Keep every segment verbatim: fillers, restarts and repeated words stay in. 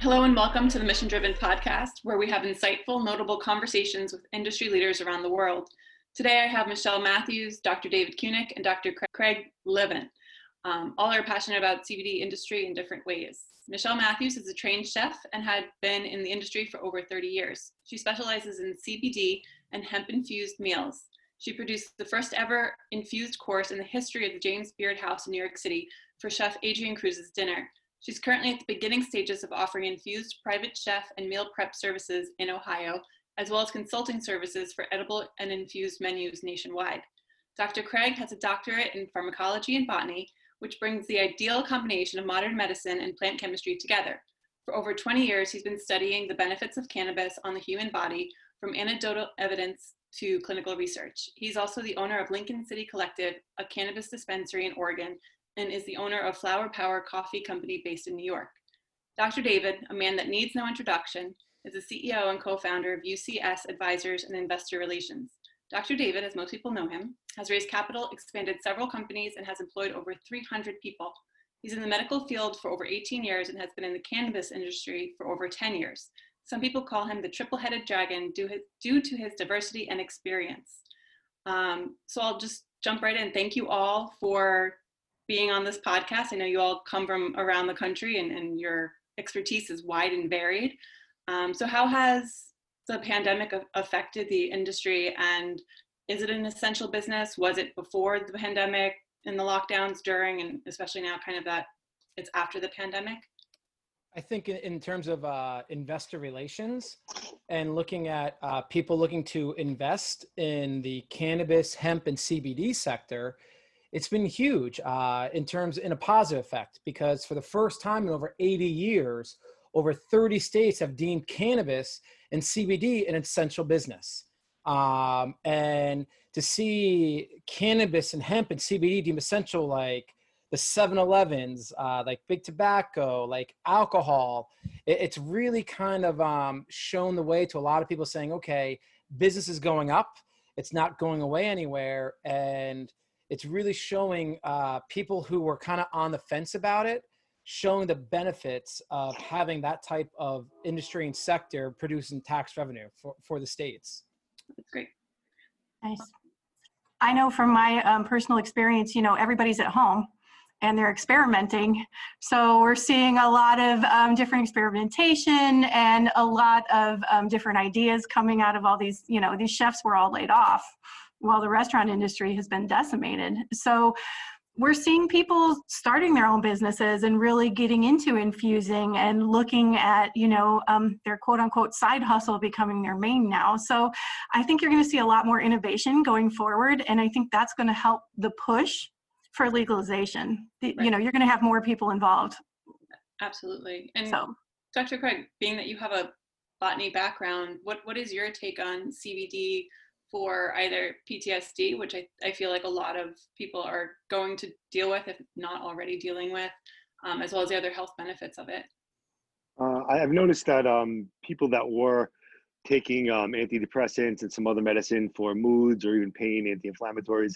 Hello and welcome to the Mission Driven podcast, where we have insightful, notable conversations with industry leaders around the world. Today I have Michelle Matthews, Doctor David Kunick, and Doctor Craig Levin. Um, all are passionate about C B D industry in different ways. Michelle Matthews is a trained chef and had been in the industry for over thirty years. She specializes in C B D and hemp-infused meals. She produced the first ever infused course in the history of the James Beard House in New York City for Chef Adrian Cruz's dinner. She's currently at the beginning stages of offering infused private chef and meal prep services in Ohio, as well as consulting services for edible and infused menus nationwide. Doctor Craig has a doctorate in pharmacology and botany, which brings the ideal combination of modern medicine and plant chemistry together. For over twenty years, he's been studying the benefits of cannabis on the human body, from anecdotal evidence to clinical research. He's also the owner of Lincoln City Collective, a cannabis dispensary in Oregon, and is the owner of Flower Power Coffee Company based in New York. Doctor David, a man that needs no introduction, is the C E O and co-founder of U C S Advisors and Investor Relations. Doctor David, as most people know him, has raised capital, expanded several companies, and has employed over three hundred people. He's in the medical field for over eighteen years and has been in the cannabis industry for over ten years. Some people call him the triple-headed dragon due, his, due to his diversity and experience. Um, so I'll just jump right in. Thank you all for being on this podcast. I know you all come from around the country and, and your expertise is wide and varied. Um, so how has the pandemic affected the industry, and is it an essential business? Was it before the pandemic and the lockdowns, during, and especially now kind of that it's after the pandemic? I think in terms of uh, investor relations and looking at uh, people looking to invest in the cannabis, hemp, and C B D sector, it's been huge uh, in terms in a positive effect, because for the first time in over eighty years, over thirty states have deemed cannabis and C B D an essential business. Um, and to see cannabis and hemp and C B D deemed essential, like the seven elevens, uh, like big tobacco, like alcohol, it, it's really kind of um, shown the way to a lot of people saying, okay, business is going up. It's not going away anywhere. And it's really showing uh, people who were kind of on the fence about it, showing the benefits of having that type of industry and sector producing tax revenue for, for the states. That's great. Nice. I know from my um, personal experience, you know, everybody's at home and they're experimenting. So we're seeing a lot of um, different experimentation and a lot of um, different ideas coming out of all these, you know, these chefs were all laid off while the restaurant industry has been decimated. So we're seeing people starting their own businesses and really getting into infusing and looking at, you know, um, their quote unquote side hustle becoming their main now. So I think you're going to see a lot more innovation going forward. And I think that's going to help the push for legalization. The, right. You know, you're going to have more people involved. Absolutely. And so, Doctor Craig, being that you have a botany background, what, what is your take on C B D for either P T S D, which I, I feel like a lot of people are going to deal with, if not already dealing with, um, as well as the other health benefits of it? Uh, I have noticed that um, people that were taking um, antidepressants and some other medicine for moods or even pain, anti-inflammatories,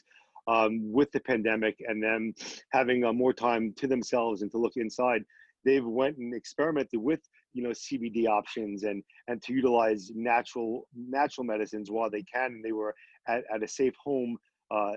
um, with the pandemic and them having uh, more time to themselves and to look inside, they've went and experimented with, you know, C B D options and and to utilize natural natural medicines while they can, and they were at, at a safe home uh,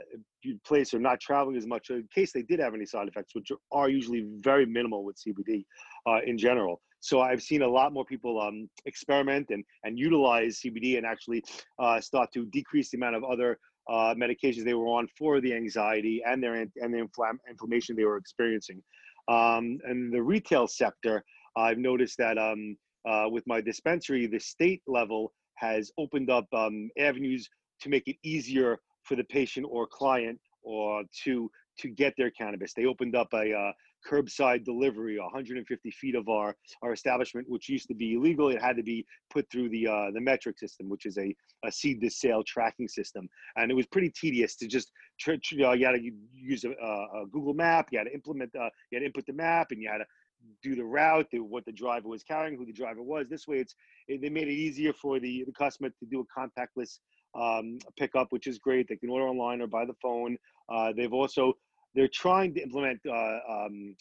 place or not traveling as much in case they did have any side effects, which are usually very minimal with C B D uh, in general. So I've seen a lot more people um, experiment and, and utilize C B D and actually uh, start to decrease the amount of other uh, medications they were on for the anxiety and their and the infl- inflammation they were experiencing. Um, and the retail sector, I've noticed that um, uh, with my dispensary, the state level has opened up um, avenues to make it easier for the patient or client or to to get their cannabis. They opened up a uh, curbside delivery, one hundred fifty feet of our, our establishment, which used to be illegal. It had to be put through the uh, the metric system, which is a, a seed-to-sale tracking system. And it was pretty tedious to just, you know, you had to use a, a Google map, you had to implement, uh, you had to input the map, and you had to do the route, what the driver was carrying, who the driver was. This way, it's it, they made it easier for the, the customer to do a contactless um, pickup, which is great. They can order online or by the phone. Uh, they've also, they're trying to implement uh, um,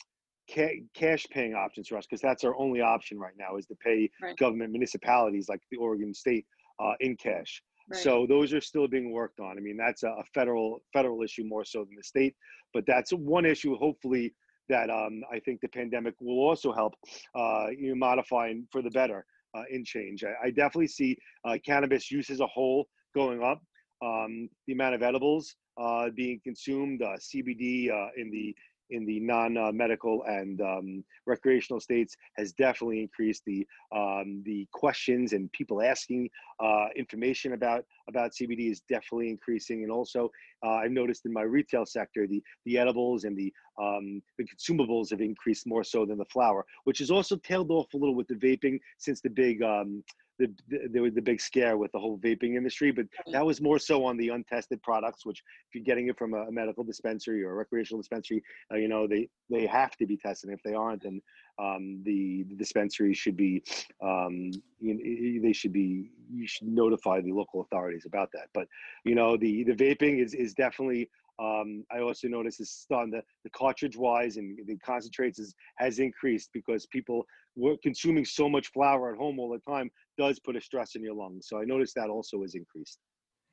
ca cash paying options for us, because that's our only option right now, is to pay right. government municipalities like the Oregon State uh, in cash. Right. So those are still being worked on. I mean, that's a, a federal federal issue more so than the state, but that's one issue, hopefully, that um, I think the pandemic will also help uh, you know, modify and for the better uh, in change. I, I definitely see uh, cannabis use as a whole going up. Um, the amount of edibles uh, being consumed, uh, C B D uh, in the in the non-medical uh, and um, recreational states has definitely increased the um, the questions, and people asking uh, information about about C B D is definitely increasing. And also, uh, I've noticed in my retail sector, the the edibles and the um, the consumables have increased more so than the flower, which has also tailed off a little with the vaping since the big. Um, The, the, the big scare with the whole vaping industry, but that was more so on the untested products, which if you're getting it from a medical dispensary or a recreational dispensary, uh, you know, they, they have to be tested. If they aren't, then um, the, the dispensary should be, um, you know, they should be, you should notify the local authorities about that. But, you know, the, the vaping is, is definitely, um, I also noticed it's starting to, the cartridge wise and the concentrates is, has increased, because people were consuming so much flour at home all the time does put a stress in your lungs. So I noticed that also has increased.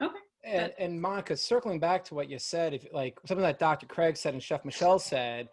Okay. And, and Monica, circling back to what you said, if like something that Doctor Craig said and Chef Michelle said,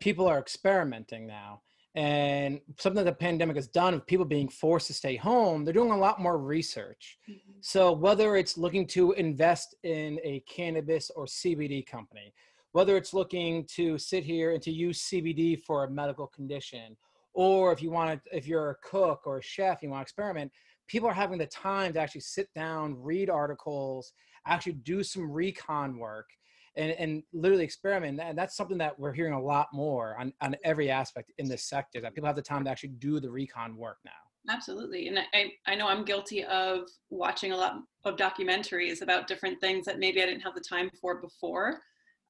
people are experimenting now. And something that the pandemic has done with people being forced to stay home, they're doing a lot more research. Mm-hmm. So whether it's looking to invest in a cannabis or C B D company, whether it's looking to sit here and to use C B D for a medical condition, or if you want to, if you're a cook or a chef, you want to experiment, people are having the time to actually sit down, read articles, actually do some recon work. And, and literally experiment. And that's something that we're hearing a lot more on, on every aspect in this sector, that people have the time to actually do the recon work now. Absolutely. And I, I know I'm guilty of watching a lot of documentaries about different things that maybe I didn't have the time for before.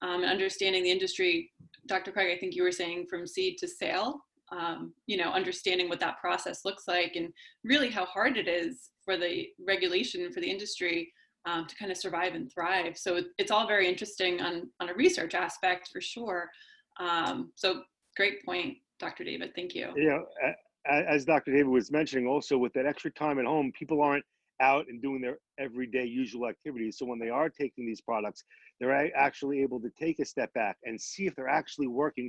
Um, and understanding the industry, Doctor Craig, I think you were saying from seed to sale, um, you know, understanding what that process looks like and really how hard it is for the regulation for the industry Um, to kind of survive and thrive. So it, it's all very interesting on, on a research aspect for sure. Um, so great point, Doctor David, thank you. Yeah, as Doctor David was mentioning also, with that extra time at home, people aren't out and doing their everyday usual activities. So when they are taking these products, they're actually able to take a step back and see if they're actually working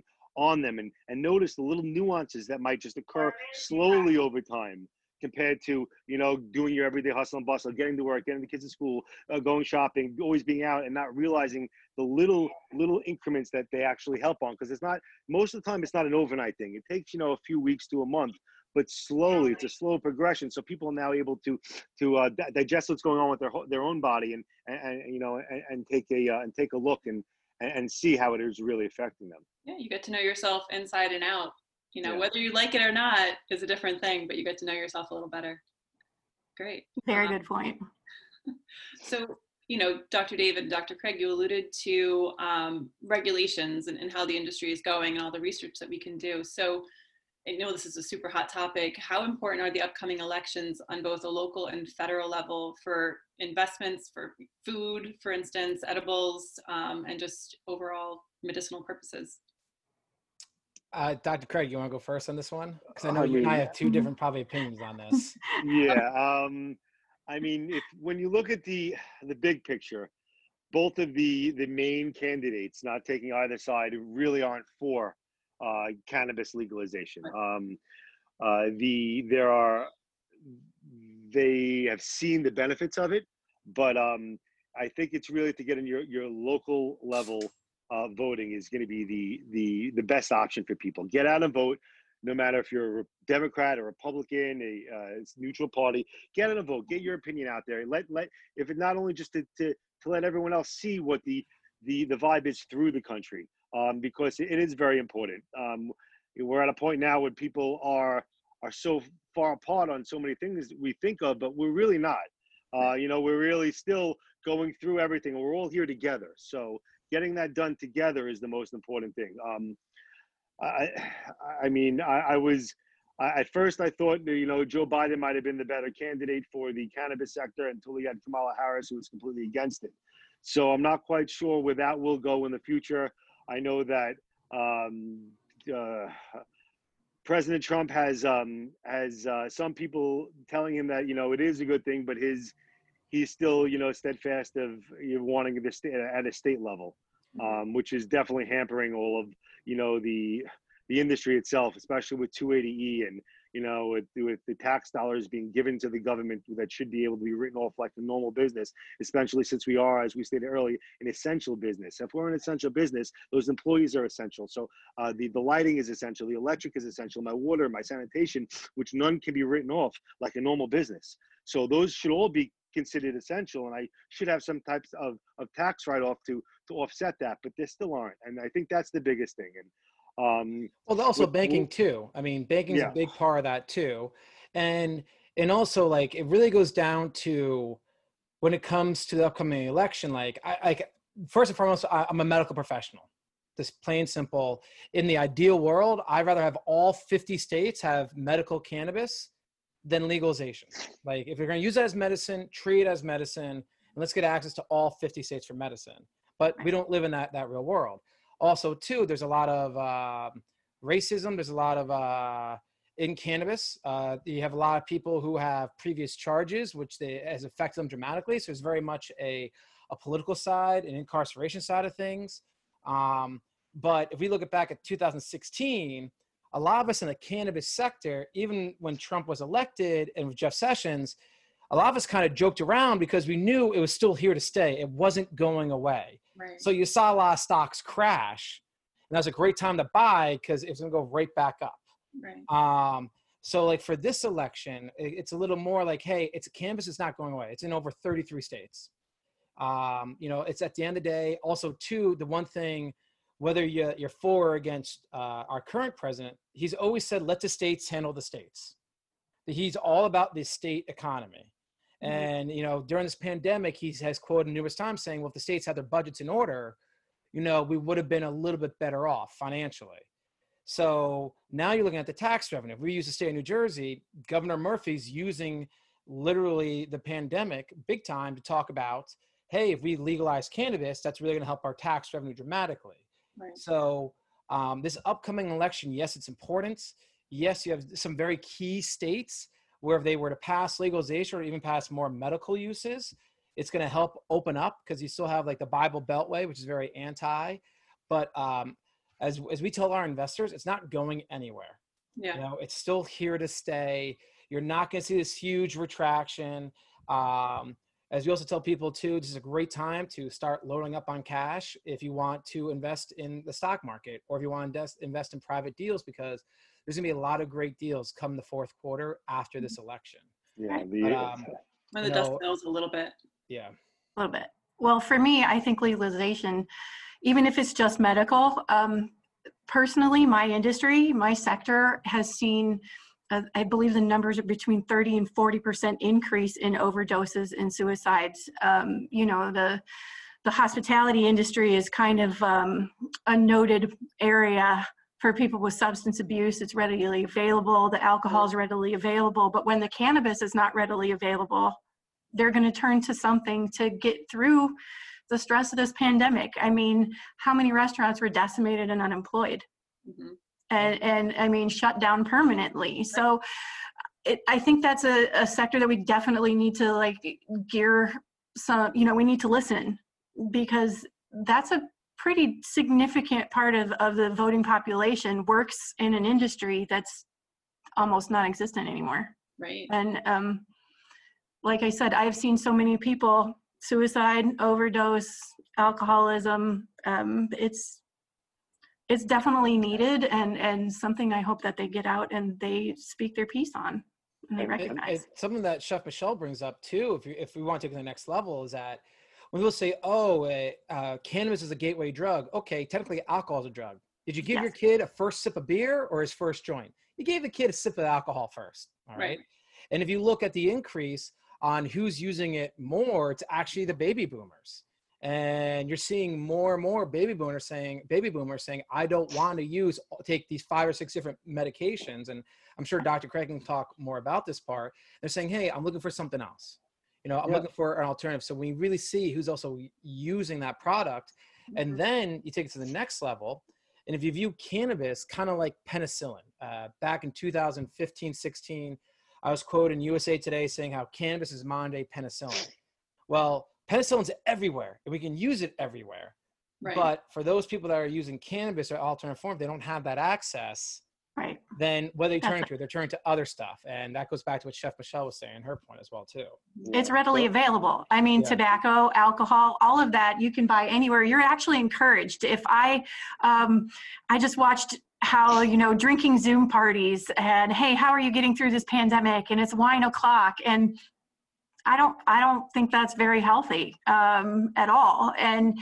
on them, and, and notice the little nuances that might just occur slowly over time, compared to, you know, doing your everyday hustle and bustle, getting to work, getting the kids to school, uh, going shopping, always being out and not realizing the little, little increments that they actually help on. Because it's not, most of the time, it's not an overnight thing. It takes, you know, a few weeks to a month, but slowly, it's a slow progression. So people are now able to, to uh, di digest what's going on with their, their own body and, and, and you know, and, and take a, uh, and take a look and, and see how it is really affecting them. Yeah, you get to know yourself inside and out. You know, yeah. Whether you like it or not is a different thing, but you get to know yourself a little better. Great. Very um, good point. So, you know, Doctor David and Doctor Craig, you alluded to um, regulations and, and how the industry is going and all the research that we can do. So I know this is a super hot topic. How important are the upcoming elections on both a local and federal level for investments, for food, for instance, edibles, um, and just overall medicinal purposes? Uh, Doctor Craig, you want to go first on this one? Because I know oh, you yeah. and I have two different probably opinions on this. Yeah, um, I mean, if when you look at the the big picture, both of the the main candidates, not taking either side, really aren't for uh, cannabis legalization. Um, uh, the there are they have seen the benefits of it, but um, I think it's really to get in your your local level. Uh, voting is going to be the, the, the best option for people. Get out and vote, no matter if you're a Democrat or Republican, a uh, it's neutral party. Get out and vote. Get your opinion out there. Let, let, if it not only just to, to, to let everyone else see what the, the, the vibe is through the country, um, because it is very important. Um, we're at a point now where people are, are so far apart on so many things we think of, but we're really not. Uh, you know, we're really still going through everything. We're all here together. So getting that done together is the most important thing. Um, I, I mean, I, I was, I, at first I thought, you know, Joe Biden might have been the better candidate for the cannabis sector until he had Kamala Harris, who was completely against it. So I'm not quite sure where that will go in the future. I know that um, uh, President Trump has um, has uh, some people telling him that, you know, it is a good thing, but his he's still, you know, steadfast of wanting this at a state level, um, which is definitely hampering all of, you know, the the industry itself, especially with two eighty E and, you know, with, with the tax dollars being given to the government that should be able to be written off like a normal business, especially since we are, as we stated earlier, an essential business. If we're an essential business, those employees are essential. So uh, the, the lighting is essential, the electric is essential, my water, my sanitation, which none can be written off like a normal business. So those should all be considered essential, and I should have some types of, of tax write-off to, to offset that, but they still aren't. And I think that's the biggest thing. And um well also with, banking too i mean banking is yeah. a big part of that too, and and also like it really goes down to when it comes to the upcoming election. Like i, I first and foremost, I, i'm a medical professional, just plain simple. In the ideal world, I'd rather have all fifty states have medical cannabis than legalization. Like if you're going to use that as medicine, treat it as medicine, and let's get access to all fifty states for medicine. But we don't live in that that real world. Also, too, there's a lot of uh, racism. There's a lot of, uh, in cannabis, uh, you have a lot of people who have previous charges, which they, has affected them dramatically. So it's very much a, a political side, an incarceration side of things. Um, but if we look at back at two thousand sixteen, a lot of us in the cannabis sector, even when Trump was elected and with Jeff Sessions, a lot of us kind of joked around because we knew it was still here to stay. It wasn't going away. Right. So you saw a lot of stocks crash, and that was a great time to buy because it's going to go right back up. Right. Um, so like for this election, it's a little more like, hey, it's a canvas. It's not going away. It's in over thirty-three states. Um, you know, it's at the end of the day. Also, too, the one thing, whether you're, you're for or against uh, our current president, he's always said, let the states handle the states. He's all about the state economy. And, you know, during this pandemic, he has quoted numerous times saying, well, if the states had their budgets in order, you know, we would have been a little bit better off financially. So now you're looking at the tax revenue. If we use the state of New Jersey, Governor Murphy's using literally the pandemic big time to talk about, hey, if we legalize cannabis, that's really going to help our tax revenue dramatically. Right. So um, this upcoming election, yes, it's important. Yes, you have some very key states where if they were to pass legalization or even pass more medical uses, it's going to help open up, because you still have like the Bible Beltway, which is very anti. But um, as as we tell our investors, it's not going anywhere. Yeah, you know, it's still here to stay. You're not going to see this huge retraction. Um, as we also tell people too, this is a great time to start loading up on cash if you want to invest in the stock market, or if you want to invest, invest in private deals, because there's gonna be a lot of great deals come the fourth quarter after this election. Yeah, the, but, um, when the know, dust settles a little bit. Yeah, a little bit. Well, for me, I think legalization, even if it's just medical, um, personally, my industry, my sector has seen, uh, I believe the numbers are between thirty and forty percent increase in overdoses and suicides. Um, you know, the the hospitality industry is kind of um, a noted area for people with substance abuse. It's readily available, the alcohol is readily available, but when the cannabis is not readily available, they're going to turn to something to get through the stress of this pandemic. I mean, how many restaurants were decimated and unemployed? Mm-hmm. and, and I mean, shut down permanently. So it, I think that's a, a sector that we definitely need to like gear some, you know, we need to listen, because that's a pretty significant part of, of the voting population works in an industry that's almost non-existent anymore. Right. And um, like I said, I've seen so many people, suicide, overdose, alcoholism. Um, it's, it's definitely needed, and, and something I hope that they get out and they speak their piece on, and they recognize. It, it, it, something that Chef Michelle brings up too, if, you, if we want to take it to the next level, is that when people say, oh, uh, cannabis is a gateway drug. Okay, technically alcohol is a drug. Did you give yes. your kid a first sip of beer or his first joint? You gave the kid a sip of alcohol first, all right? right? And if you look at the increase on who's using it more, it's actually the baby boomers. And you're seeing more and more baby boomers saying, baby boomers saying, I don't want to use, take these five or six different medications. And I'm sure Doctor Craig can talk more about this part. They're saying, hey, I'm looking for something else. You know, I'm yep. looking for an alternative. So we really see who's also using that product. Mm-hmm. And then you take it to the next level And if you view cannabis kind of like penicillin, uh, back in two thousand fifteen, sixteen, I was quoted in U S A Today saying how cannabis is modern day penicillin. Well, penicillin's everywhere and we can use it everywhere. Right. But for those people that are using cannabis or alternative form, they don't have that access. Right. Then what are they turning to? They're turning to other stuff. And that goes back to what Chef Michelle was saying, her point as well, too. It's readily so, available. I mean, yeah. Tobacco, alcohol, all of that you can buy anywhere. You're actually encouraged. If I, um, I just watched how, you know, drinking Zoom parties and, hey, how are you getting through this pandemic? And it's wine o'clock. And I don't, I don't think that's very healthy um, at all. And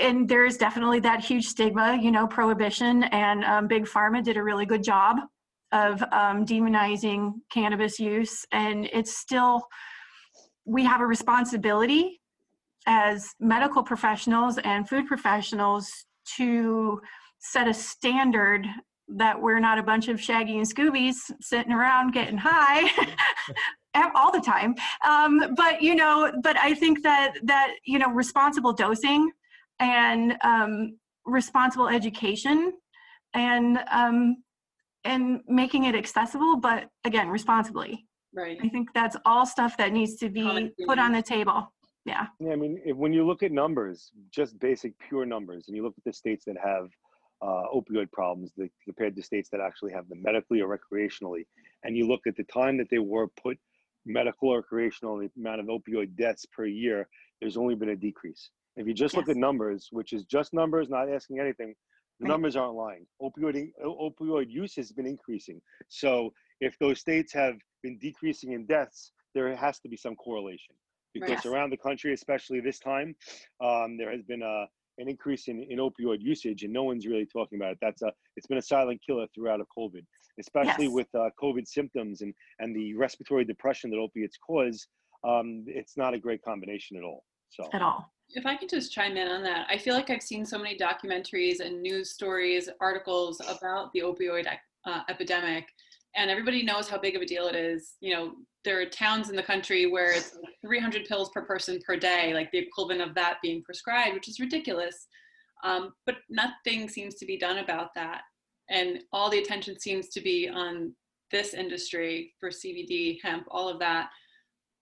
And there is definitely that huge stigma, you know, prohibition, and um, Big Pharma did a really good job of um, demonizing cannabis use. And it's still, we have a responsibility as medical professionals and food professionals to set a standard that we're not a bunch of Shaggy and Scoobies sitting around getting high. all the time. Um, but, you know, but I think that, that, you know, responsible dosing and um, responsible education and um, and making it accessible, but again, responsibly. Right. I think that's all stuff that needs to be put on the table. Yeah. Yeah, I mean, if, when you look at numbers, just basic pure numbers, and you look at the states that have uh, opioid problems the, compared to states that actually have them medically or recreationally, and you look at the time that they were put medical or recreational, the amount of opioid deaths per year, there's only been a decrease. If you just yes. look at numbers, which is just numbers, not asking anything, the right. numbers aren't lying. Opioid, opioid use has been increasing. So if those states have been decreasing in deaths, there has to be some correlation. Because right. around the country, especially this time, um, there has been a, an increase in, in opioid usage, and no one's really talking about it. That's a, it's been a silent killer throughout of COVID, especially yes. with uh, COVID symptoms and, and the respiratory depression that opiates cause. Um, it's not a great combination at all. So. At all. If I could just chime in on that, I feel like I've seen so many documentaries and news stories, articles about the opioid uh, epidemic, and everybody knows how big of a deal it is. You know, there are towns in the country where it's three hundred pills per person per day, like the equivalent of that being prescribed, which is ridiculous. Um, but nothing seems to be done about that. And all the attention seems to be on this industry for C B D, hemp, all of that.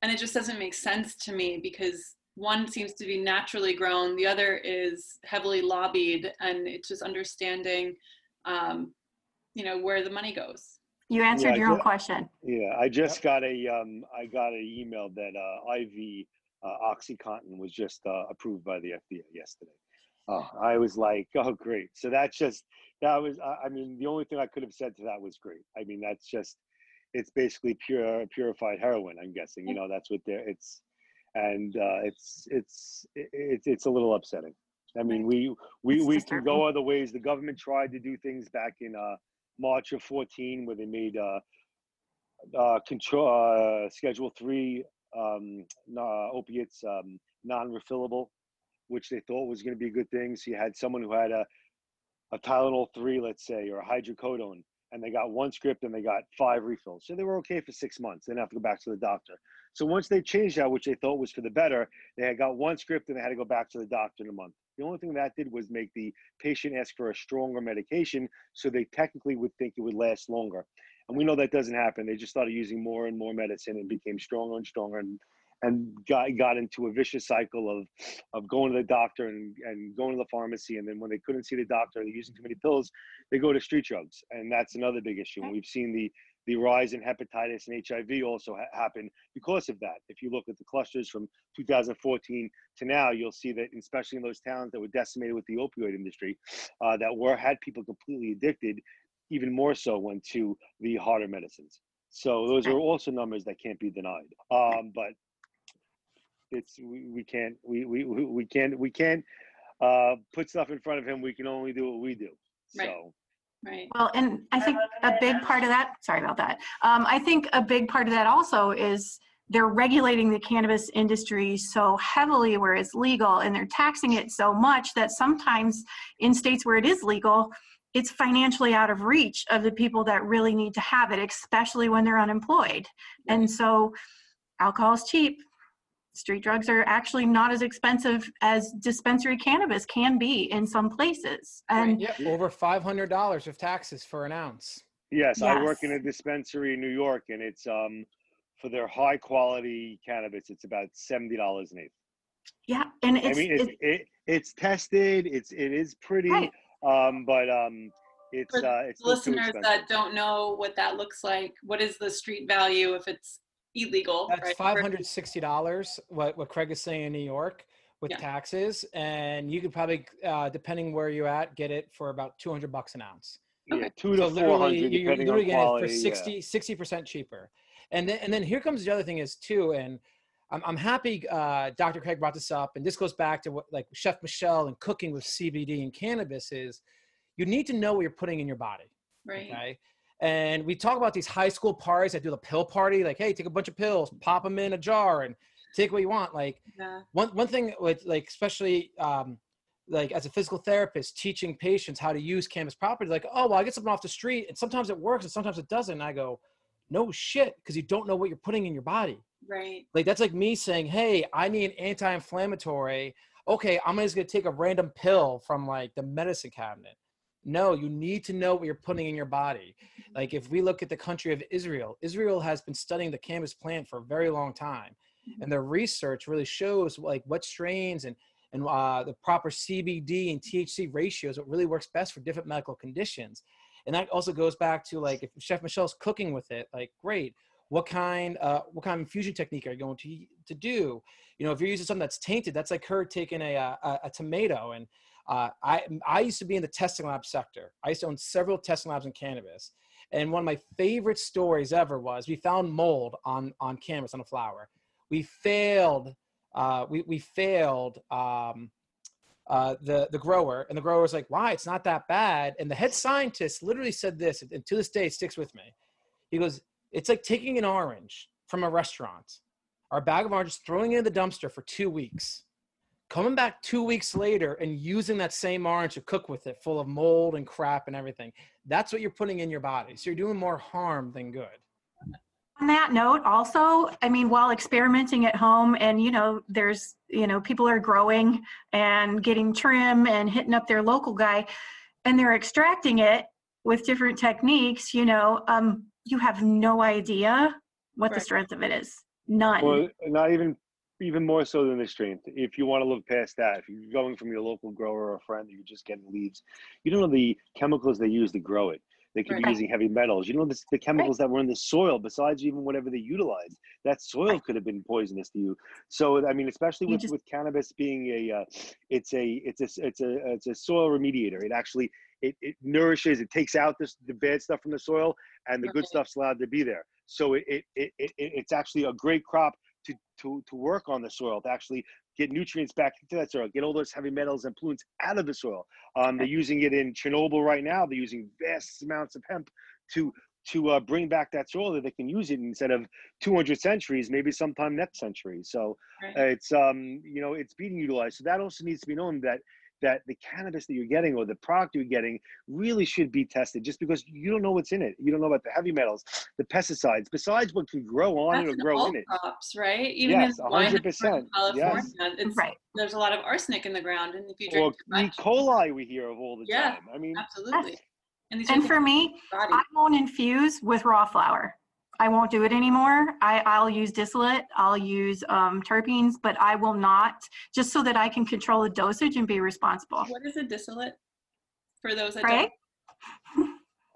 And it just doesn't make sense to me because one seems to be naturally grown, the other is heavily lobbied, and it's just understanding, um, you know, where the money goes. You answered yeah, your own question. Yeah, I just got a, um, I got an email that uh, I V uh, OxyContin was just uh, approved by the F D A yesterday. Oh, I was like, oh, great. So that's just, that was, I mean, the only thing I could have said to that was great. I mean, that's just, it's basically pure purified heroin, I'm guessing. You know, that's what they're, it's, and uh, it's it's it's it's a little upsetting. I mean, we we we can go other ways. The government tried to do things back in uh, March of fourteen, where they made uh, uh, control uh, Schedule Three um, uh, opiates um, non-refillable, which they thought was going to be a good thing. So you had someone who had a a Tylenol three, let's say, or a hydrocodone, and they got one script and they got five refills. So they were okay for six months. They didn't have to go back to the doctor. So once they changed that, which they thought was for the better, they had got one script and they had to go back to the doctor in a month. The only thing that did was make the patient ask for a stronger medication, so they technically would think it would last longer. And we know that doesn't happen. They just started using more and more medicine and became stronger and stronger, and, and got, got into a vicious cycle of, of going to the doctor and, and going to the pharmacy. And then when they couldn't see the doctor, they're using too many pills, they go to street drugs. And that's another big issue. And we've seen the, the rise in hepatitis and H I V also ha happen because of that. If you look at the clusters from two thousand fourteen to now, you'll see that, especially in those towns that were decimated with the opioid industry, uh, that were had people completely addicted, even more so went to the harder medicines. So those are also numbers that can't be denied. Um, but It's we, we can't we we we can't we can't uh, put stuff in front of him. We can only do what we do. Right. So. Right. Well, and I think a big part of that. Sorry about that. Um, I think a big part of that also is they're regulating the cannabis industry so heavily where it's legal, and they're taxing it so much that sometimes in states where it is legal, it's financially out of reach of the people that really need to have it, especially when they're unemployed. And so, alcohol is cheap. street drugs are actually not as expensive as dispensary cannabis can be in some places. And right, yeah. Over five hundred dollars of taxes for an ounce. Yes, yes, I work in a dispensary in New York, and it's um for their high quality cannabis, it's about seventy dollars an eighth. Yeah, and it's I mean, it's, it's, it, it's tested. It's it is pretty, right. um, but um, it's for uh, it's listeners that don't know what that looks like. What is the street value if it's illegal? That's right? five hundred sixty dollars. What what Craig is saying in New York with yeah. taxes, and you could probably, uh, depending where you're at, get it for about two hundred bucks an ounce. Okay. Yeah, two to so four hundred, depending you're literally on quality. Getting it for sixty percent yeah. cheaper. And then, and then here comes the other thing is too, and I'm, I'm happy uh, Doctor Craig brought this up, and this goes back to what like Chef Michelle and cooking with C B D and cannabis is, you need to know what you're putting in your body, right? Okay? And we talk about these high school parties that do the pill party, like, hey, take a bunch of pills, pop them in a jar, and take what you want. Like yeah. one one thing with like especially um, like as a physical therapist teaching patients how to use cannabis properly, like, oh well, I get something off the street, and sometimes it works, and sometimes it doesn't. And I go, no shit, because you don't know what you're putting in your body. Right. Like that's like me saying, hey, I need an anti-inflammatory. Okay, I'm just going to take a random pill from like the medicine cabinet. No, you need to know what you're putting in your body. Mm-hmm. Like if we look at the country of Israel, Israel has been studying the cannabis plant for a very long time. Mm-hmm. And their research really shows like what strains and, and uh, the proper C B D and T H C ratios, what really works best for different medical conditions. And that also goes back to like, if Chef Michelle's cooking with it, like great, what kind, uh, what kind of infusion technique are you going to, to do? You know, if you're using something that's tainted, that's like her taking a, a, a tomato. And uh, I, I used to be in the testing lab sector. I used to own several testing labs in cannabis. And one of my favorite stories ever was we found mold on, on cannabis, on a flower. We failed, uh, we, we failed, um, Uh, the, the grower, and the grower was like, why? It's not that bad. And the head scientist literally said this, and to this day, it sticks with me. He goes, it's like taking an orange from a restaurant, our bag of oranges, throwing it in the dumpster for two weeks, coming back two weeks later and using that same orange to cook with it full of mold and crap and everything. That's what you're putting in your body. So you're doing more harm than good. On that note also, I mean, while experimenting at home and, you know, there's, you know, people are growing and getting trim and hitting up their local guy and they're extracting it with different techniques, you know, um, you have no idea what right. the strength of it is. None. Well, not even, even more so than the strength. If you want to look past that, if you're going from your local grower or a friend, you're just getting leaves, you don't know the chemicals they use to grow it. They could right. be using heavy metals. You know, this, the chemicals right. that were in the soil, besides even whatever they utilized, that soil right. could have been poisonous to you. So, I mean, especially with, just, with cannabis being a, uh, it's a, it's a, it's a, it's a soil remediator. It actually, it, it nourishes, it takes out this, the bad stuff from the soil and the right. good stuff's allowed to be there. So it, it, it, it, it's actually a great crop to, to, to work on the soil, to actually get nutrients back into that soil, get all those heavy metals and pollutants out of the soil. Um, they're using it in Chernobyl right now. They're using vast amounts of hemp to to uh, bring back that soil that they can use it instead of two hundred centuries, maybe sometime next century. So right. uh, it's um you know it's being utilized. So that also needs to be known that that the cannabis that you're getting or the product you're getting really should be tested, just because you don't know what's in it. You don't know about the heavy metals, the pesticides, besides what can grow on it or grow in it. Crops, right? Even yes, one hundred percent. California, yes. Right. There's a lot of arsenic in the ground. And if you drink well, E. coli we hear of all the yeah, time. I mean, absolutely. Yes. And, these and for me, body. I won't infuse with raw flour. I won't do it anymore. I, I'll use distillate, I'll use um, terpenes, but I will not, just so that I can control the dosage and be responsible. What is a distillate for those that right? don't?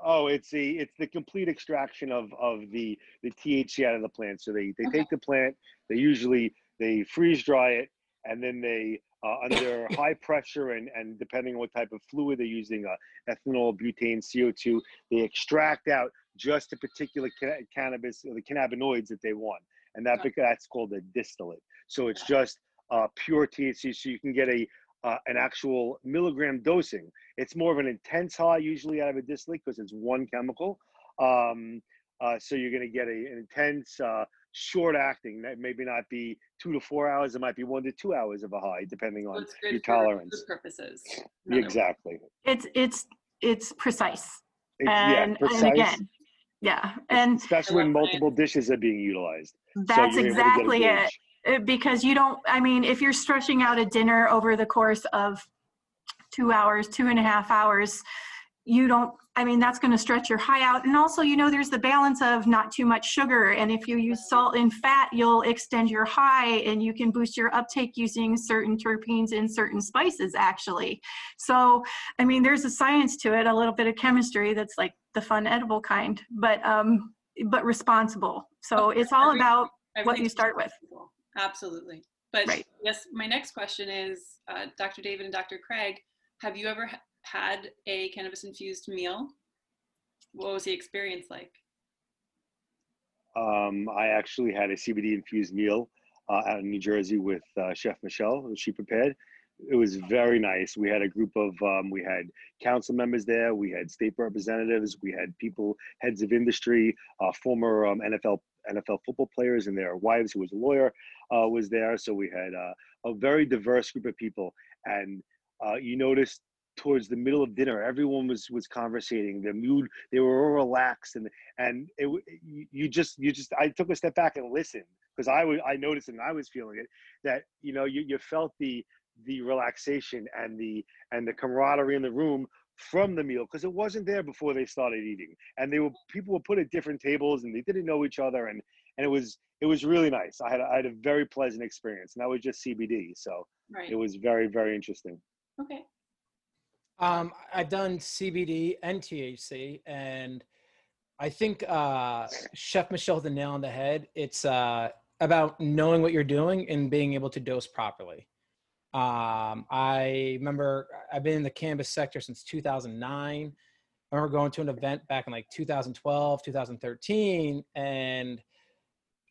Oh, it's the, it's the complete extraction of, of the, the T H C out of the plant. So they, they okay. take the plant, they usually, they freeze dry it, and then they, uh, under high pressure and, and depending on what type of fluid they're using, uh, ethanol, butane, C O two, they extract out just a particular ca- cannabis or the cannabinoids that they want. And that okay. that's called a distillate. So it's okay. just uh, pure T H C. So you can get a uh, an actual milligram dosing. It's more of an intense high usually out of a distillate because it's one chemical. Um, uh, so you're going to get a, an intense uh, short acting that maybe not be two to four hours. It might be one to two hours of a high, depending on so your tolerance. Purposes. Exactly. It's, it's, it's precise. It's, and, yeah, precise. And again, yeah, and especially when multiple dishes are being utilized. That's exactly it. because you don't, I mean, if you're stretching out a dinner over the course of two hours, two and a half hours, you don't, I mean, that's going to stretch your high out. And also, you know, there's the balance of not too much sugar. And if you use salt and fat, you'll extend your high, and you can boost your uptake using certain terpenes in certain spices, actually. So, I mean, there's a science to it, a little bit of chemistry that's like the fun edible kind, but, um, but responsible. So okay. It's all Every, about what you start with. Absolutely. But right. Yes, my next question is, uh, Doctor David and Doctor Craig, have you ever had a cannabis infused meal? What was the experience like? Um, I actually had a C B D infused meal uh, out in New Jersey with uh, Chef Michelle. She prepared. It was very nice. We had a group of, um, we had council members there. We had state representatives. We had people, heads of industry, uh, former um, N F L football players and their wives, who was a lawyer, uh, was there. So we had uh, a very diverse group of people. And uh, you noticed towards the middle of dinner, everyone was was conversating. The mood, they were all relaxed, and and it you just you just I took a step back and listened, because I was I noticed it and I was feeling it, that you know you you felt the the relaxation and the and the camaraderie in the room from the meal, because it wasn't there before they started eating, and they were people were put at different tables and they didn't know each other, and and it was it was really nice. I had a, I had a very pleasant experience, and that was just C B D, so right. It was very very interesting. Okay. Um, I've done C B D and T H C, and I think uh, Chef Michelle hit the nail on the head. It's uh, about knowing what you're doing and being able to dose properly. Um, I remember I've been in the cannabis sector since two thousand nine. I remember going to an event back in like two thousand twelve, two thousand thirteen, and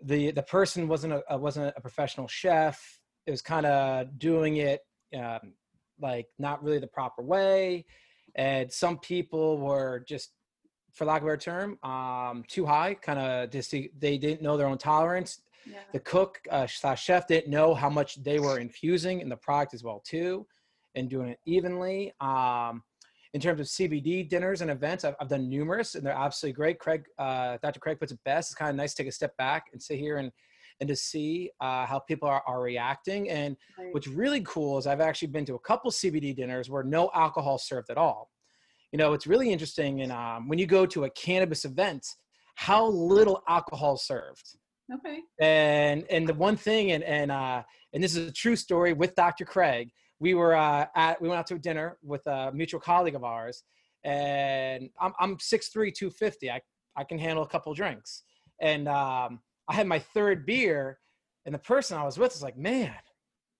the the person wasn't a wasn't a professional chef. It was kind of doing it. Um, like not really the proper way. And some people were just, for lack of a better term, um, too high, kind of just, they didn't know their own tolerance. Yeah. The cook uh, slash chef didn't know how much they were infusing in the product as well too, and doing it evenly. Um, in terms of C B D dinners and events, I've, I've done numerous, and they're absolutely great. Craig, uh, Doctor Craig puts it best. It's kind of nice to take a step back and sit here and and to see uh, how people are, are reacting. And what's really cool is I've actually been to a couple C B D dinners where no alcohol served at all. You know, it's really interesting. And um, when you go to a cannabis event, how little alcohol served. Okay. And and the one thing, and and uh, and this is a true story with Doctor Craig. We were uh, at, we went out to a dinner with a mutual colleague of ours, and I'm I'm six three, two fifty. I I can handle a couple drinks, and um. I had my third beer, and the person I was with was like, man,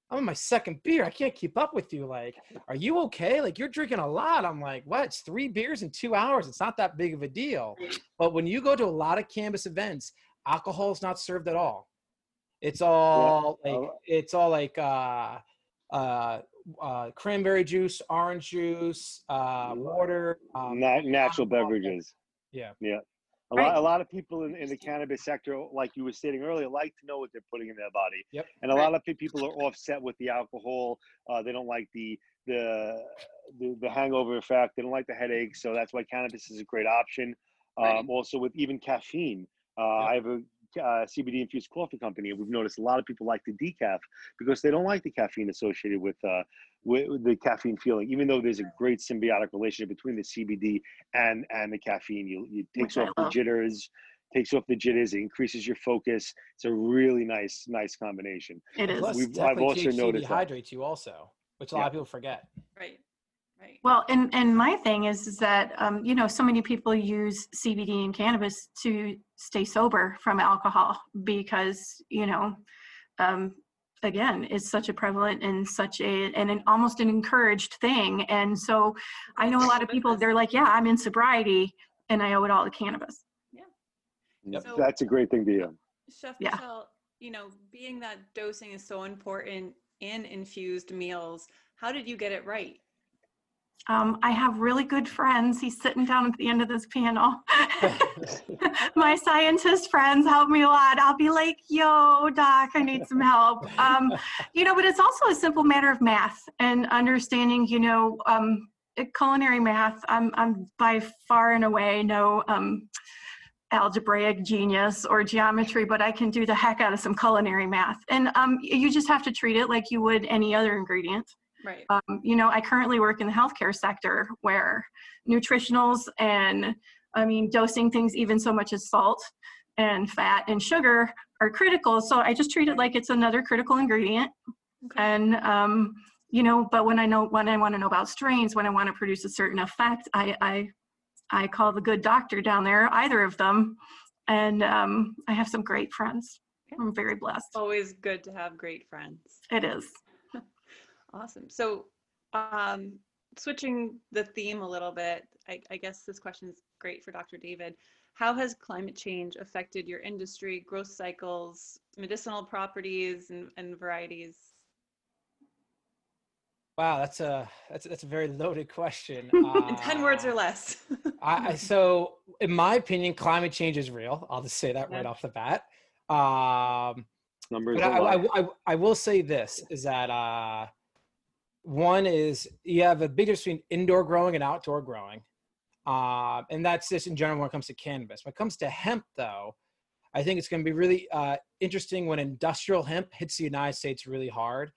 I'm on my second beer. I can't keep up with you. Like, are you okay? Like, you're drinking a lot. I'm like, what? It's three beers in two hours. It's not that big of a deal. But when you go to a lot of cannabis events, alcohol is not served at all. It's all yeah. like, it's all like uh, uh, uh, cranberry juice, orange juice, uh, water. Um, not natural alcohol. Beverages. Yeah. Yeah. A lot, a lot of people in, in the cannabis sector, like you were stating earlier, like to know what they're putting in their body. Yep. And a lot of people are offset with the alcohol. Uh, they don't like the, the the the hangover effect. They don't like the headaches. So that's why cannabis is a great option. Um, right. Also with even caffeine. Uh, yep. I have a uh, C B D infused coffee company, and we've noticed a lot of people like the decaf because they don't like the caffeine associated with uh, with the caffeine feeling, even though there's a great symbiotic relationship between the C B D and and the caffeine. You, it takes off the jitters, takes off the jitters, it increases your focus. It's a really nice, nice combination. It is. We've, I've also T H C noticed dehydrates that. You also, which a yeah. lot of people forget. Right. Right. Well, and, and my thing is, is that, um, you know, so many people use C B D and cannabis to stay sober from alcohol because, you know, um, again, it's such a prevalent and such a, and an almost an encouraged thing. And so I know a lot of people, they're like, yeah, I'm in sobriety and I owe it all to cannabis. Yeah. Yep. So that's a great thing to hear. Chef yeah. Michelle, you know, being that dosing is so important in infused meals, how did you get it right? Um, I have really good friends. He's sitting down at the end of this panel. My scientist friends help me a lot. I'll be like, yo, doc, I need some help. Um, you know, but it's also a simple matter of math and understanding, you know, um, culinary math. I'm, I'm by far and away no um, algebraic genius or geometry, but I can do the heck out of some culinary math. And um, you just have to treat it like you would any other ingredient. Right. Um, you know, I currently work in the healthcare sector where nutritionals and, I mean, dosing things even so much as salt and fat and sugar are critical. So I just treat it like it's another critical ingredient. Okay. And, um, you know, but when I know, when I want to know about strains, when I want to produce a certain effect, I, I, I call the good doctor down there, either of them. And um, I have some great friends. I'm very blessed. It's always good to have great friends. It is. Awesome. So um, switching the theme a little bit, I, I guess this question is great for Doctor David. How has climate change affected your industry, growth cycles, medicinal properties, and, and varieties? Wow, that's a that's that's a very loaded question. Uh, in ten words or less. I, I, so, in my opinion, climate change is real. I'll just say that yeah. right off the bat. Um, Numbers. But I, I, I, I will say this is that uh, one is you have a big difference between indoor growing and outdoor growing, uh, and that's just in general when it comes to cannabis. When it comes to hemp, though, I think it's going to be really uh, interesting when industrial hemp hits the United States really hard.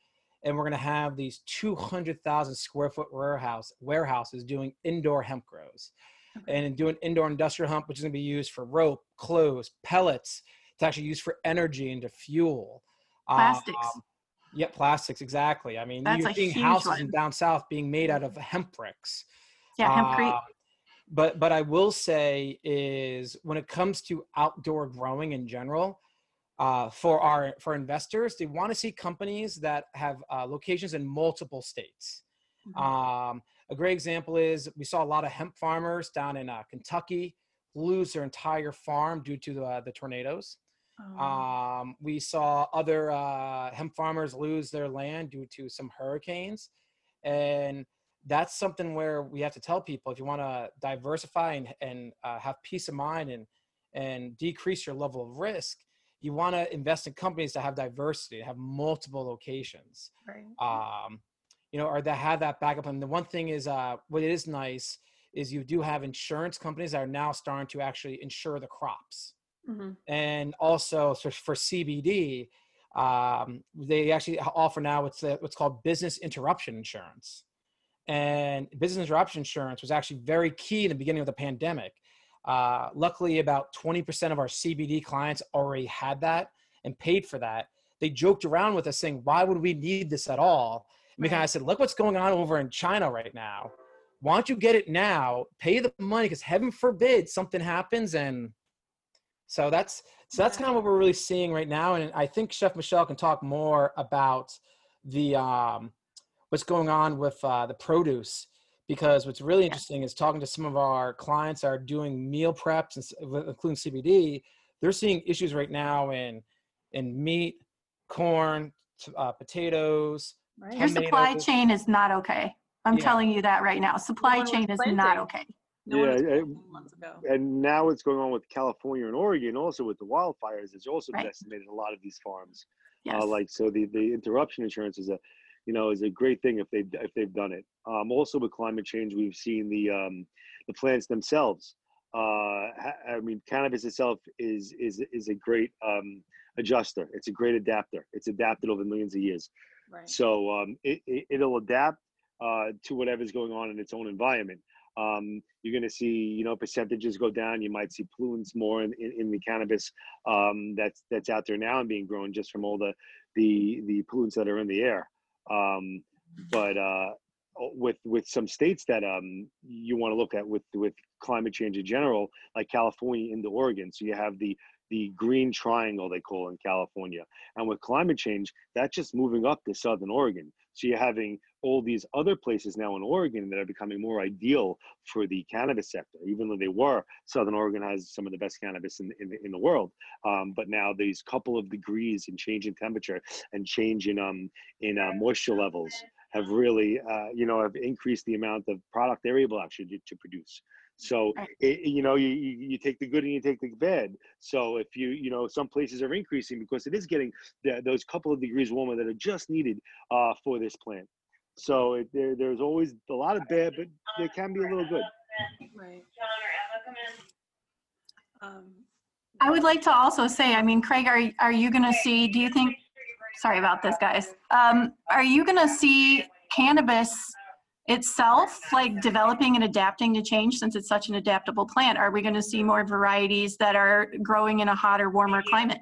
And we're going to have these two hundred thousand square foot warehouse warehouses doing indoor hemp grows, okay. and doing indoor industrial hemp, which is going to be used for rope, clothes, pellets. It's actually used for energy and to fuel. Plastics. Um, yeah, plastics. Exactly. I mean, That's you're seeing houses one. down south being made out of hemp bricks. Yeah, uh, hempcrete. But but I will say is when it comes to outdoor growing in general. Uh, for our for investors, they want to see companies that have uh, locations in multiple states. Mm-hmm. Um, a great example is we saw a lot of hemp farmers down in uh, Kentucky lose their entire farm due to the, uh, the tornadoes. Oh. Um, we saw other uh, hemp farmers lose their land due to some hurricanes. And that's something where we have to tell people if you want to diversify and, and uh, have peace of mind and, and decrease your level of risk, you want to invest in companies that have diversity, have multiple locations, right. um, you know, or that have that backup. And the one thing is, uh, what is nice is you do have insurance companies that are now starting to actually insure the crops. Mm-hmm. And also so for C B D, um, they actually offer now what's the, what's called business interruption insurance. And business interruption insurance was actually very key in the beginning of the pandemic. Uh, luckily, about twenty percent of our C B D clients already had that and paid for that. They joked around with us saying, why would we need this at all? And we kind of said, look what's going on over in China right now. Why don't you get it now, pay the money, because heaven forbid something happens. And so that's so that's kind of what we're really seeing right now. And I think Chef Michelle can talk more about the um, what's going on with uh, the produce. Because what's really interesting is talking to some of our clients that are doing meal preps, and, including C B D, they're seeing issues right now in in meat, corn, uh, potatoes. Right. Your supply chain is not okay. I'm yeah. telling you that right now. Supply no chain is not okay. No yeah, and, and now what's going on with California and Oregon, also with the wildfires, it's also right. decimated a lot of these farms. Yes. Uh, like so, the the interruption insurance is a. you know, is a great thing if they've, if they've done it. Um, also with climate change, we've seen the, um, the plants themselves. Uh, I mean, cannabis itself is, is, is a great um, adjuster. It's a great adapter. It's adapted over millions of years. Right. So um, it, it, it'll adapt uh, to whatever's going on in its own environment. Um, you're going to see, you know, percentages go down. You might see pollutants more in, in, in the cannabis um, that's, that's out there now and being grown just from all the, the, the pollutants that are in the air. Um, but, uh, with, with some states that, um, you want to look at with, with climate change in general, like California into Oregon. So you have the, the green triangle they call in California. And with climate change, that's just moving up to Southern Oregon. So you're having all these other places now in Oregon that are becoming more ideal for the cannabis sector, even though they were. Southern Oregon has some of the best cannabis in, in, in the world. Um, but now these couple of degrees and change in temperature and change in, um, in uh, moisture levels have really, uh, you know, have increased the amount of product they're able actually to, to produce. So, it, you know, you, you take the good and you take the bad. So if you, you know, some places are increasing because it is getting the, those couple of degrees warmer that are just needed uh, for this plant. So it, there, there's always a lot of bad, but there can be a little good. Right. Um, I would like to also say, I mean, Craig, are, are you going to see, do you think, sorry about this, guys, um, are you going to see cannabis itself, like, developing and adapting to change, since it's such an adaptable plant? Are we going to see more varieties that are growing in a hotter, warmer climate?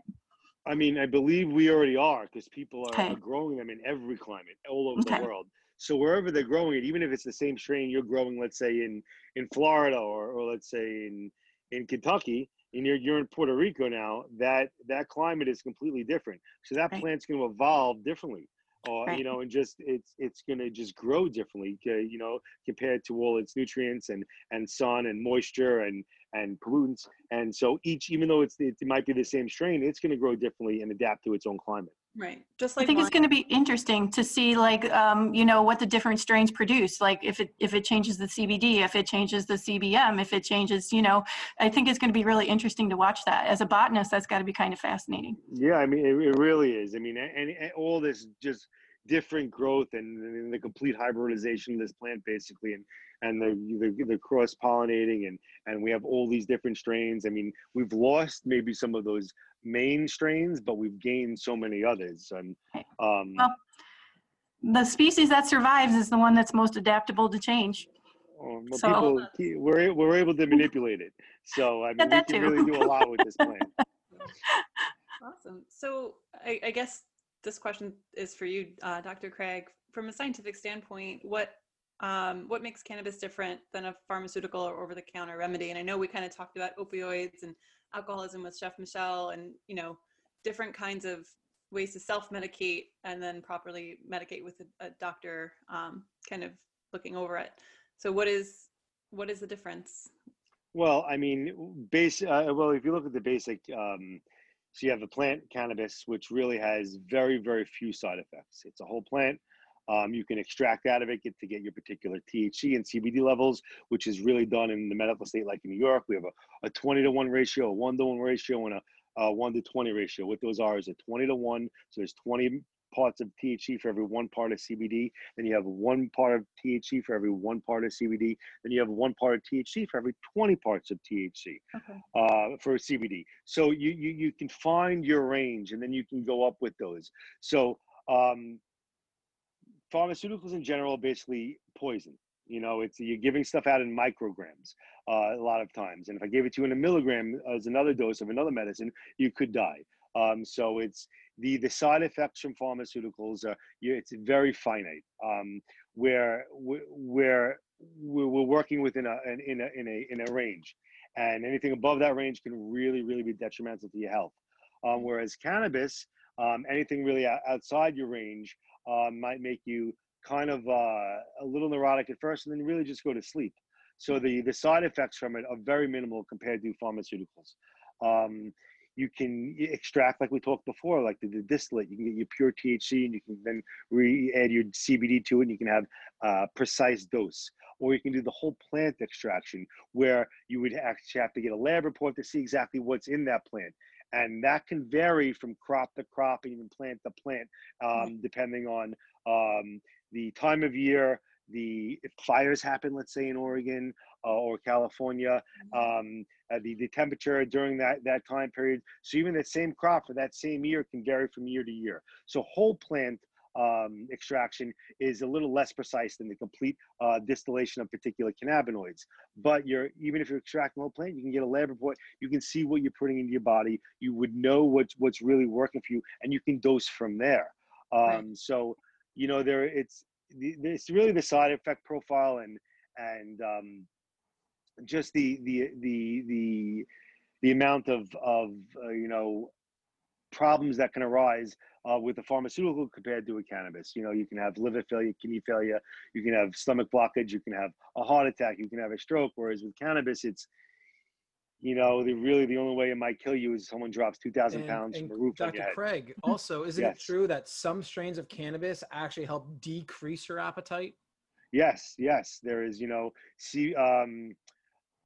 I mean, I believe we already are, because people are, okay. are growing them in every climate all over okay. the world. So wherever they're growing it, even if it's the same strain you're growing, let's say in, in Florida, or, or let's say in, in Kentucky, and you're, you're in Puerto Rico now, that, that climate is completely different. So that right. plant's going to evolve differently, or, right. you know, and just, it's, it's going to just grow differently, you know, compared to all its nutrients and, and sun and moisture and, and pollutants. And so each, even though it's, it might be the same strain, it's going to grow differently and adapt to its own climate. Right. Just like I think wine. It's going to be interesting to see, like, um, you know, what the different strains produce. Like, if it if it changes the C B D, if it changes the C B M, if it changes, you know, I think it's going to be really interesting to watch that. As a botanist, that's got to be kind of fascinating. Yeah, I mean, it, it really is. I mean, and, and all this just different growth and, and the complete hybridization of this plant, basically, and and the the, the cross pollinating, and and we have all these different strains. I mean, we've lost maybe some of those main strains, but we've gained so many others. And um well, the species that survives is the one that's most adaptable to change. Well, so people, we're, we're able to manipulate it, so I mean, that we can too. Really do a lot with this plant. Awesome. So I, I guess this question is for you, uh, Doctor Craig. From a scientific standpoint, what um what makes cannabis different than a pharmaceutical or over-the-counter remedy? And I know we kind of talked about opioids and alcoholism with Chef Michelle, and, you know, different kinds of ways to self-medicate and then properly medicate with a, a doctor, um, kind of looking over it. So what is, what is the difference? Well, I mean, base, uh, well, if you look at the basic, um, so you have the plant cannabis, which really has very, very few side effects. It's a whole plant. Um, you can extract out of it, get to get your particular T H C and C B D levels, which is really done in the medical state, like in New York. We have a, a twenty to one ratio, a one to one ratio, and a, a one to twenty ratio. What those are is a twenty to one. So there's twenty parts of T H C for every one part of C B D. Then you have one part of T H C for every one part of C B D. Then you have one part of T H C for every twenty parts of T H C, okay. uh, for C B D. So you, you, you can find your range, and then you can go up with those. So, um, pharmaceuticals in general, basically poison. You know, it's, you're giving stuff out in micrograms uh, a lot of times. And if I gave it to you in a milligram as another dose of another medicine, you could die. Um, so it's the, the side effects from pharmaceuticals, are, it's very finite. Um, where, where we're working within a, in, a, in, a, in a range. And anything above that range can really, really be detrimental to your health. Um, whereas cannabis, um, anything really outside your range, Uh, might make you kind of uh, a little neurotic at first, and then really just go to sleep. So the, the side effects from it are very minimal compared to pharmaceuticals. Um, you can extract, like we talked before, like the, the distillate. You can get your pure T H C, and you can then re-add your C B D to it, and you can have a precise dose. Or you can do the whole plant extraction, where you would actually have to get a lab report to see exactly what's in that plant. And that can vary from crop to crop, and even plant to plant, um, depending on um, the time of year, the if fires happen, let's say in Oregon uh, or California, um, uh, the, the temperature during that, that time period. So even the same crop for that same year can vary from year to year. So whole plant um, extraction is a little less precise than the complete uh, distillation of particular cannabinoids. But you're, even if you're extracting whole plant, you can get a lab report. You can see what you're putting into your body. You would know what's, what's really working for you, and you can dose from there. Um, right. So, you know, there it's, it's really the side effect profile, and, and, um, just the, the, the, the, the amount of, of, uh, you know, problems that can arise uh, with a pharmaceutical compared to a cannabis. You know, you can have liver failure, kidney failure, you can have stomach blockage, you can have a heart attack, you can have a stroke. Whereas with cannabis, it's, you know, the, really the only way it might kill you is someone drops two thousand pounds from the roof. Doctor Craig, also, isn't yes. it true that some strains of cannabis actually help decrease your appetite? Yes, yes. There is, you know, see, um,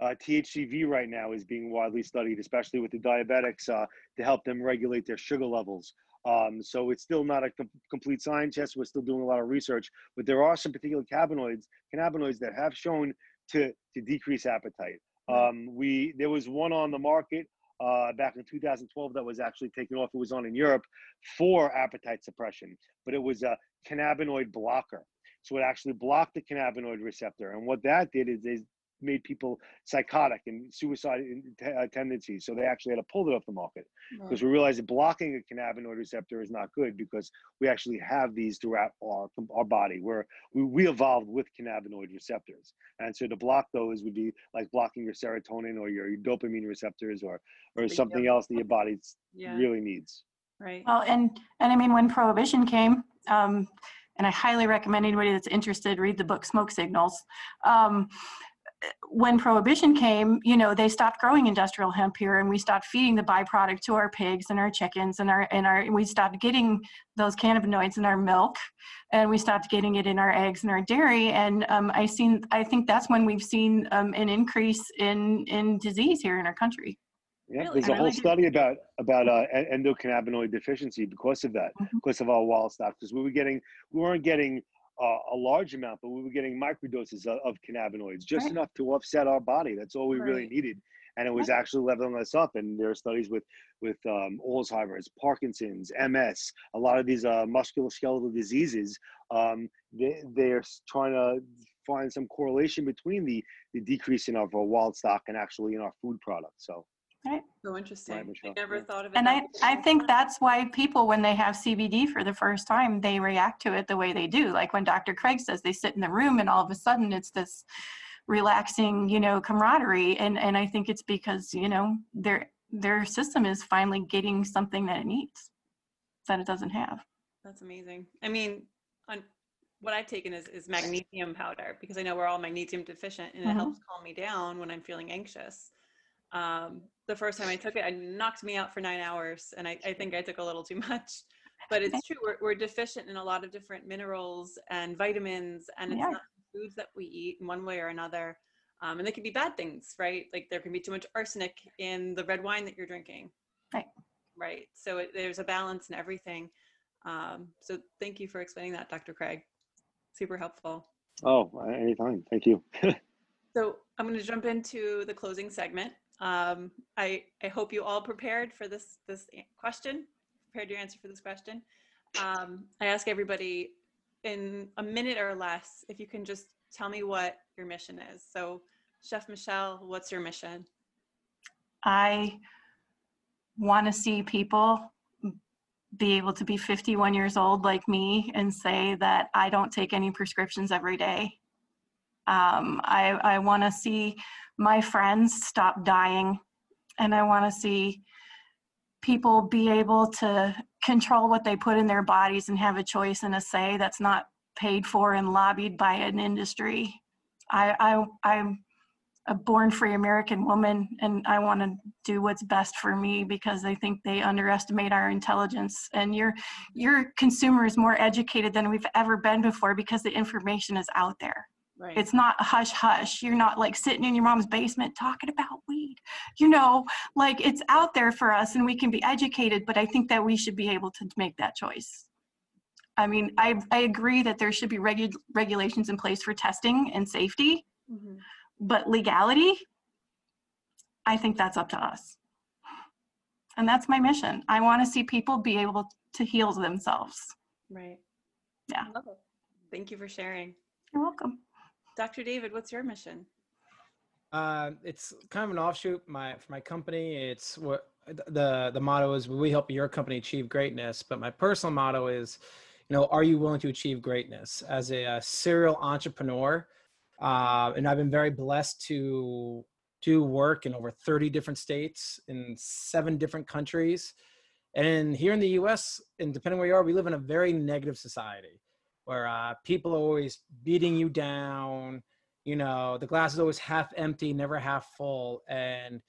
Uh, T H C V right now is being widely studied, especially with the diabetics, uh, to help them regulate their sugar levels. Um, so it's still not a com complete science. Yes, we're still doing a lot of research, but there are some particular cannabinoids, cannabinoids that have shown to, to decrease appetite. Um, we, there was one on the market uh, back in two thousand twelve that was actually taken off. It was on in Europe for appetite suppression, but it was a cannabinoid blocker. So it actually blocked the cannabinoid receptor. And what that did is they made people psychotic and suicide t- uh, tendencies. So they actually had to pull it off the market because right. we realized that blocking a cannabinoid receptor is not good because we actually have these throughout our our body where we, we evolved with cannabinoid receptors. And so to block those would be like blocking your serotonin or your, your dopamine receptors or, or something else that your body yeah. really needs. Right. Well, and, and I mean, when Prohibition came, um, and I highly recommend anybody that's interested, read the book, Smoke Signals. Um, when Prohibition came, you know, they stopped growing industrial hemp here, and we stopped feeding the byproduct to our pigs and our chickens, and our and our we stopped getting those cannabinoids in our milk, and we stopped getting it in our eggs and our dairy. And um, I seen, I think that's when we've seen um, an increase in in disease here in our country. Yeah, really? There's a whole study about about uh, endocannabinoid deficiency because of that, mm-hmm. because of our wild stock. Because we were getting, we weren't getting. Uh, a large amount, but we were getting microdoses of, of cannabinoids, just right. enough to offset our body. That's all we right. really needed. And it was right. actually leveling us up. And there are studies with, with um, Alzheimer's, Parkinson's, M S, a lot of these uh, musculoskeletal diseases. Um, they, they're trying to find some correlation between the, the decrease in our, our wild stock and actually in our food products. So. Right. So interesting. Right, Michelle, I never yeah. thought of it. And I, I think that's why people, when they have C B D for the first time, they react to it the way they do. Like when Doctor Craig says they sit in the room and all of a sudden it's this relaxing, you know, camaraderie. And, and I think it's because, you know, their, their system is finally getting something that it needs that it doesn't have. That's amazing. I mean, on, what I've taken is, is magnesium powder because I know we're all magnesium deficient and it mm-hmm. helps calm me down when I'm feeling anxious. Um, the first time I took it, it knocked me out for nine hours. And I, I think I took a little too much, but it's true. We're, we're deficient in a lot of different minerals and vitamins, and it's yeah. not foods that we eat in one way or another. Um, and they can be bad things, right? Like there can be too much arsenic in the red wine that you're drinking. Right. Right. So it, there's a balance in everything. Um, so thank you for explaining that, Doctor Craig. Super helpful. Oh, anytime. Thank you. So I'm going to jump into the closing segment. Um, I, I hope you all prepared for this, this question, prepared your answer for this question. Um, I ask everybody in a minute or less, if you can just tell me what your mission is. So Chef Michelle, what's your mission? I want to see people be able to be fifty-one years old like me and say that I don't take any prescriptions every day. Um, I, I want to see my friends stop dying, and I want to see people be able to control what they put in their bodies and have a choice and a say that's not paid for and lobbied by an industry. I, I, I'm a born free American woman, and I want to do what's best for me because I think they underestimate our intelligence. And your, your consumer is more educated than we've ever been before because the information is out there. Right. It's not hush hush. You're not like sitting in your mom's basement talking about weed, you know, like it's out there for us and we can be educated, but I think that we should be able to make that choice. I mean, I, I agree that there should be regu- regulations in place for testing and safety, mm-hmm. but legality, I think that's up to us. And that's my mission. I want to see people be able to heal themselves. Right. Yeah. Love it. Thank you for sharing. You're welcome. Doctor David, what's your mission? Uh, it's kind of an offshoot my for my company. It's what the the motto is: we help your company achieve greatness. But my personal motto is, you know, are you willing to achieve greatness as a, a serial entrepreneur? Uh, and I've been very blessed to do work in over thirty different states in seven different countries, and here in the U S. And depending where you are, we live in a very negative society, where uh, people are always beating you down, you know, the glass is always half empty, never half full. And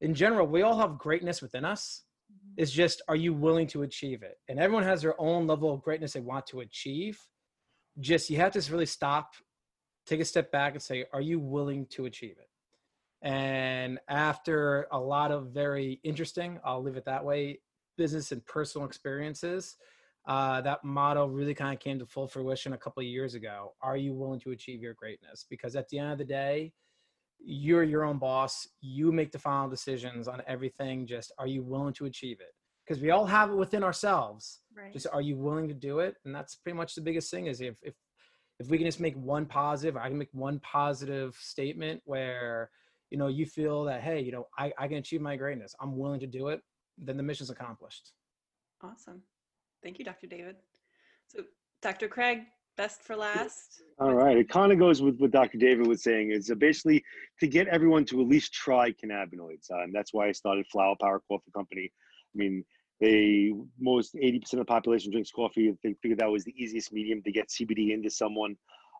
in general, we all have greatness within us. It's just, are you willing to achieve it? And everyone has their own level of greatness they want to achieve. Just, you have to really stop, take a step back and say, are you willing to achieve it? And after a lot of very interesting, I'll leave it that way, business and personal experiences, Uh, that motto really kind of came to full fruition a couple of years ago. Are you willing to achieve your greatness? Because at the end of the day, you're your own boss. You make the final decisions on everything. Just, are you willing to achieve it? Because we all have it within ourselves. Right. Just, are you willing to do it? And that's pretty much the biggest thing is if, if, if we can just make one positive, I can make one positive statement where, you know, you feel that, hey, you know, I, I can achieve my greatness. I'm willing to do it. Then the mission's accomplished. Awesome. Thank you, Doctor David. So Doctor Craig, best for last. All right. It kind of goes with what Doctor David was saying. It's basically to get everyone to at least try cannabinoids. Uh, and that's why I started Flower Power Coffee Company. I mean, they, most eighty percent of the population drinks coffee. They figured that was the easiest medium to get C B D into someone.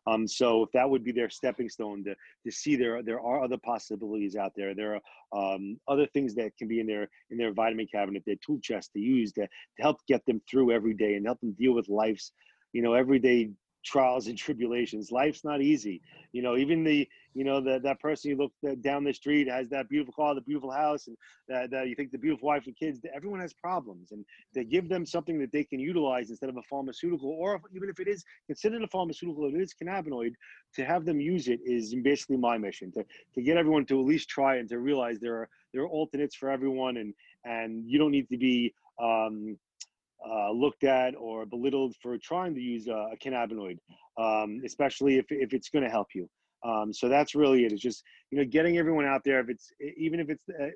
Um, so if that would be their stepping stone to, to see there, there are other possibilities out there. There are um, other things that can be in their, in their vitamin cabinet, their tool chest to use to, to help get them through every day and help them deal with life's, you know, everyday trials and tribulations. Life's not easy. You know, even the, you know, the, that person you look down the street has that beautiful car, the beautiful house, and that, that you think the beautiful wife and kids, everyone has problems. And to give them something that they can utilize instead of a pharmaceutical, or even if it is considered a pharmaceutical, if it is cannabinoid, to have them use it is basically my mission, to, to get everyone to at least try and to realize there are, there are alternates for everyone. And, and you don't need to be, um, Uh, looked at or belittled for trying to use a, a cannabinoid, um, especially if, if it's going to help you. Um, so that's really it. It's just, you know, getting everyone out there. If it's, even if it's, uh,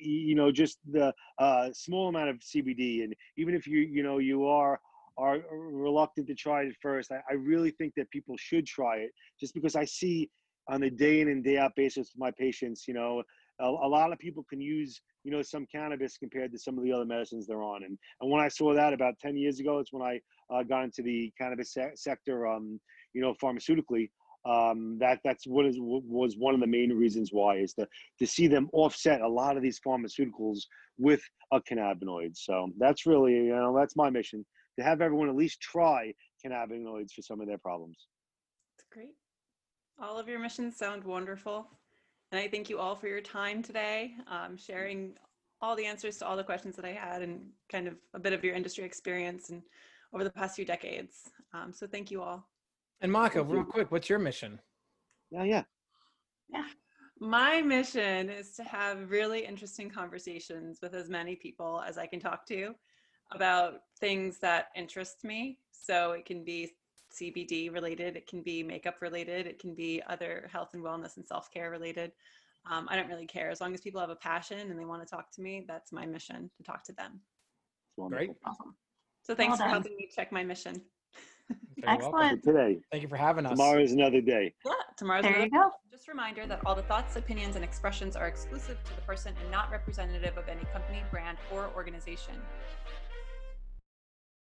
you know, just the uh, small amount of C B D, and even if you, you know, you are, are reluctant to try it at first, I, I really think that people should try it, just because I see on a day in and day out basis with my patients, you know, a, a lot of people can use, you know, some cannabis compared to some of the other medicines they're on. And, and when I saw that about ten years ago, it's when I uh, got into the cannabis se sector, um, you know, pharmaceutically. Um, that that's what is, was one of the main reasons why, is to, to see them offset a lot of these pharmaceuticals with a cannabinoid. So that's really, you know, that's my mission, to have everyone at least try cannabinoids for some of their problems. That's great. All of your missions sound wonderful. And I thank you all for your time today, um, sharing all the answers to all the questions that I had, and kind of a bit of your industry experience and over the past few decades. Um, so thank you all. And Maka, real quick, what's your mission? Yeah, yeah. Yeah. My mission is to have really interesting conversations with as many people as I can talk to about things that interest me. So it can be C B D related, it can be makeup related, it can be other health and wellness and self-care related. Um, I don't really care. As long as people have a passion and they want to talk to me, that's my mission, to talk to them. Great. Awesome. So thanks well for helping me check my mission. Excellent. Today. Thank you for having us. Tomorrow is another day. Yeah, tomorrow's there another you go. Day. Just a reminder that all the thoughts, opinions, and expressions are exclusive to the person and not representative of any company, brand, or organization.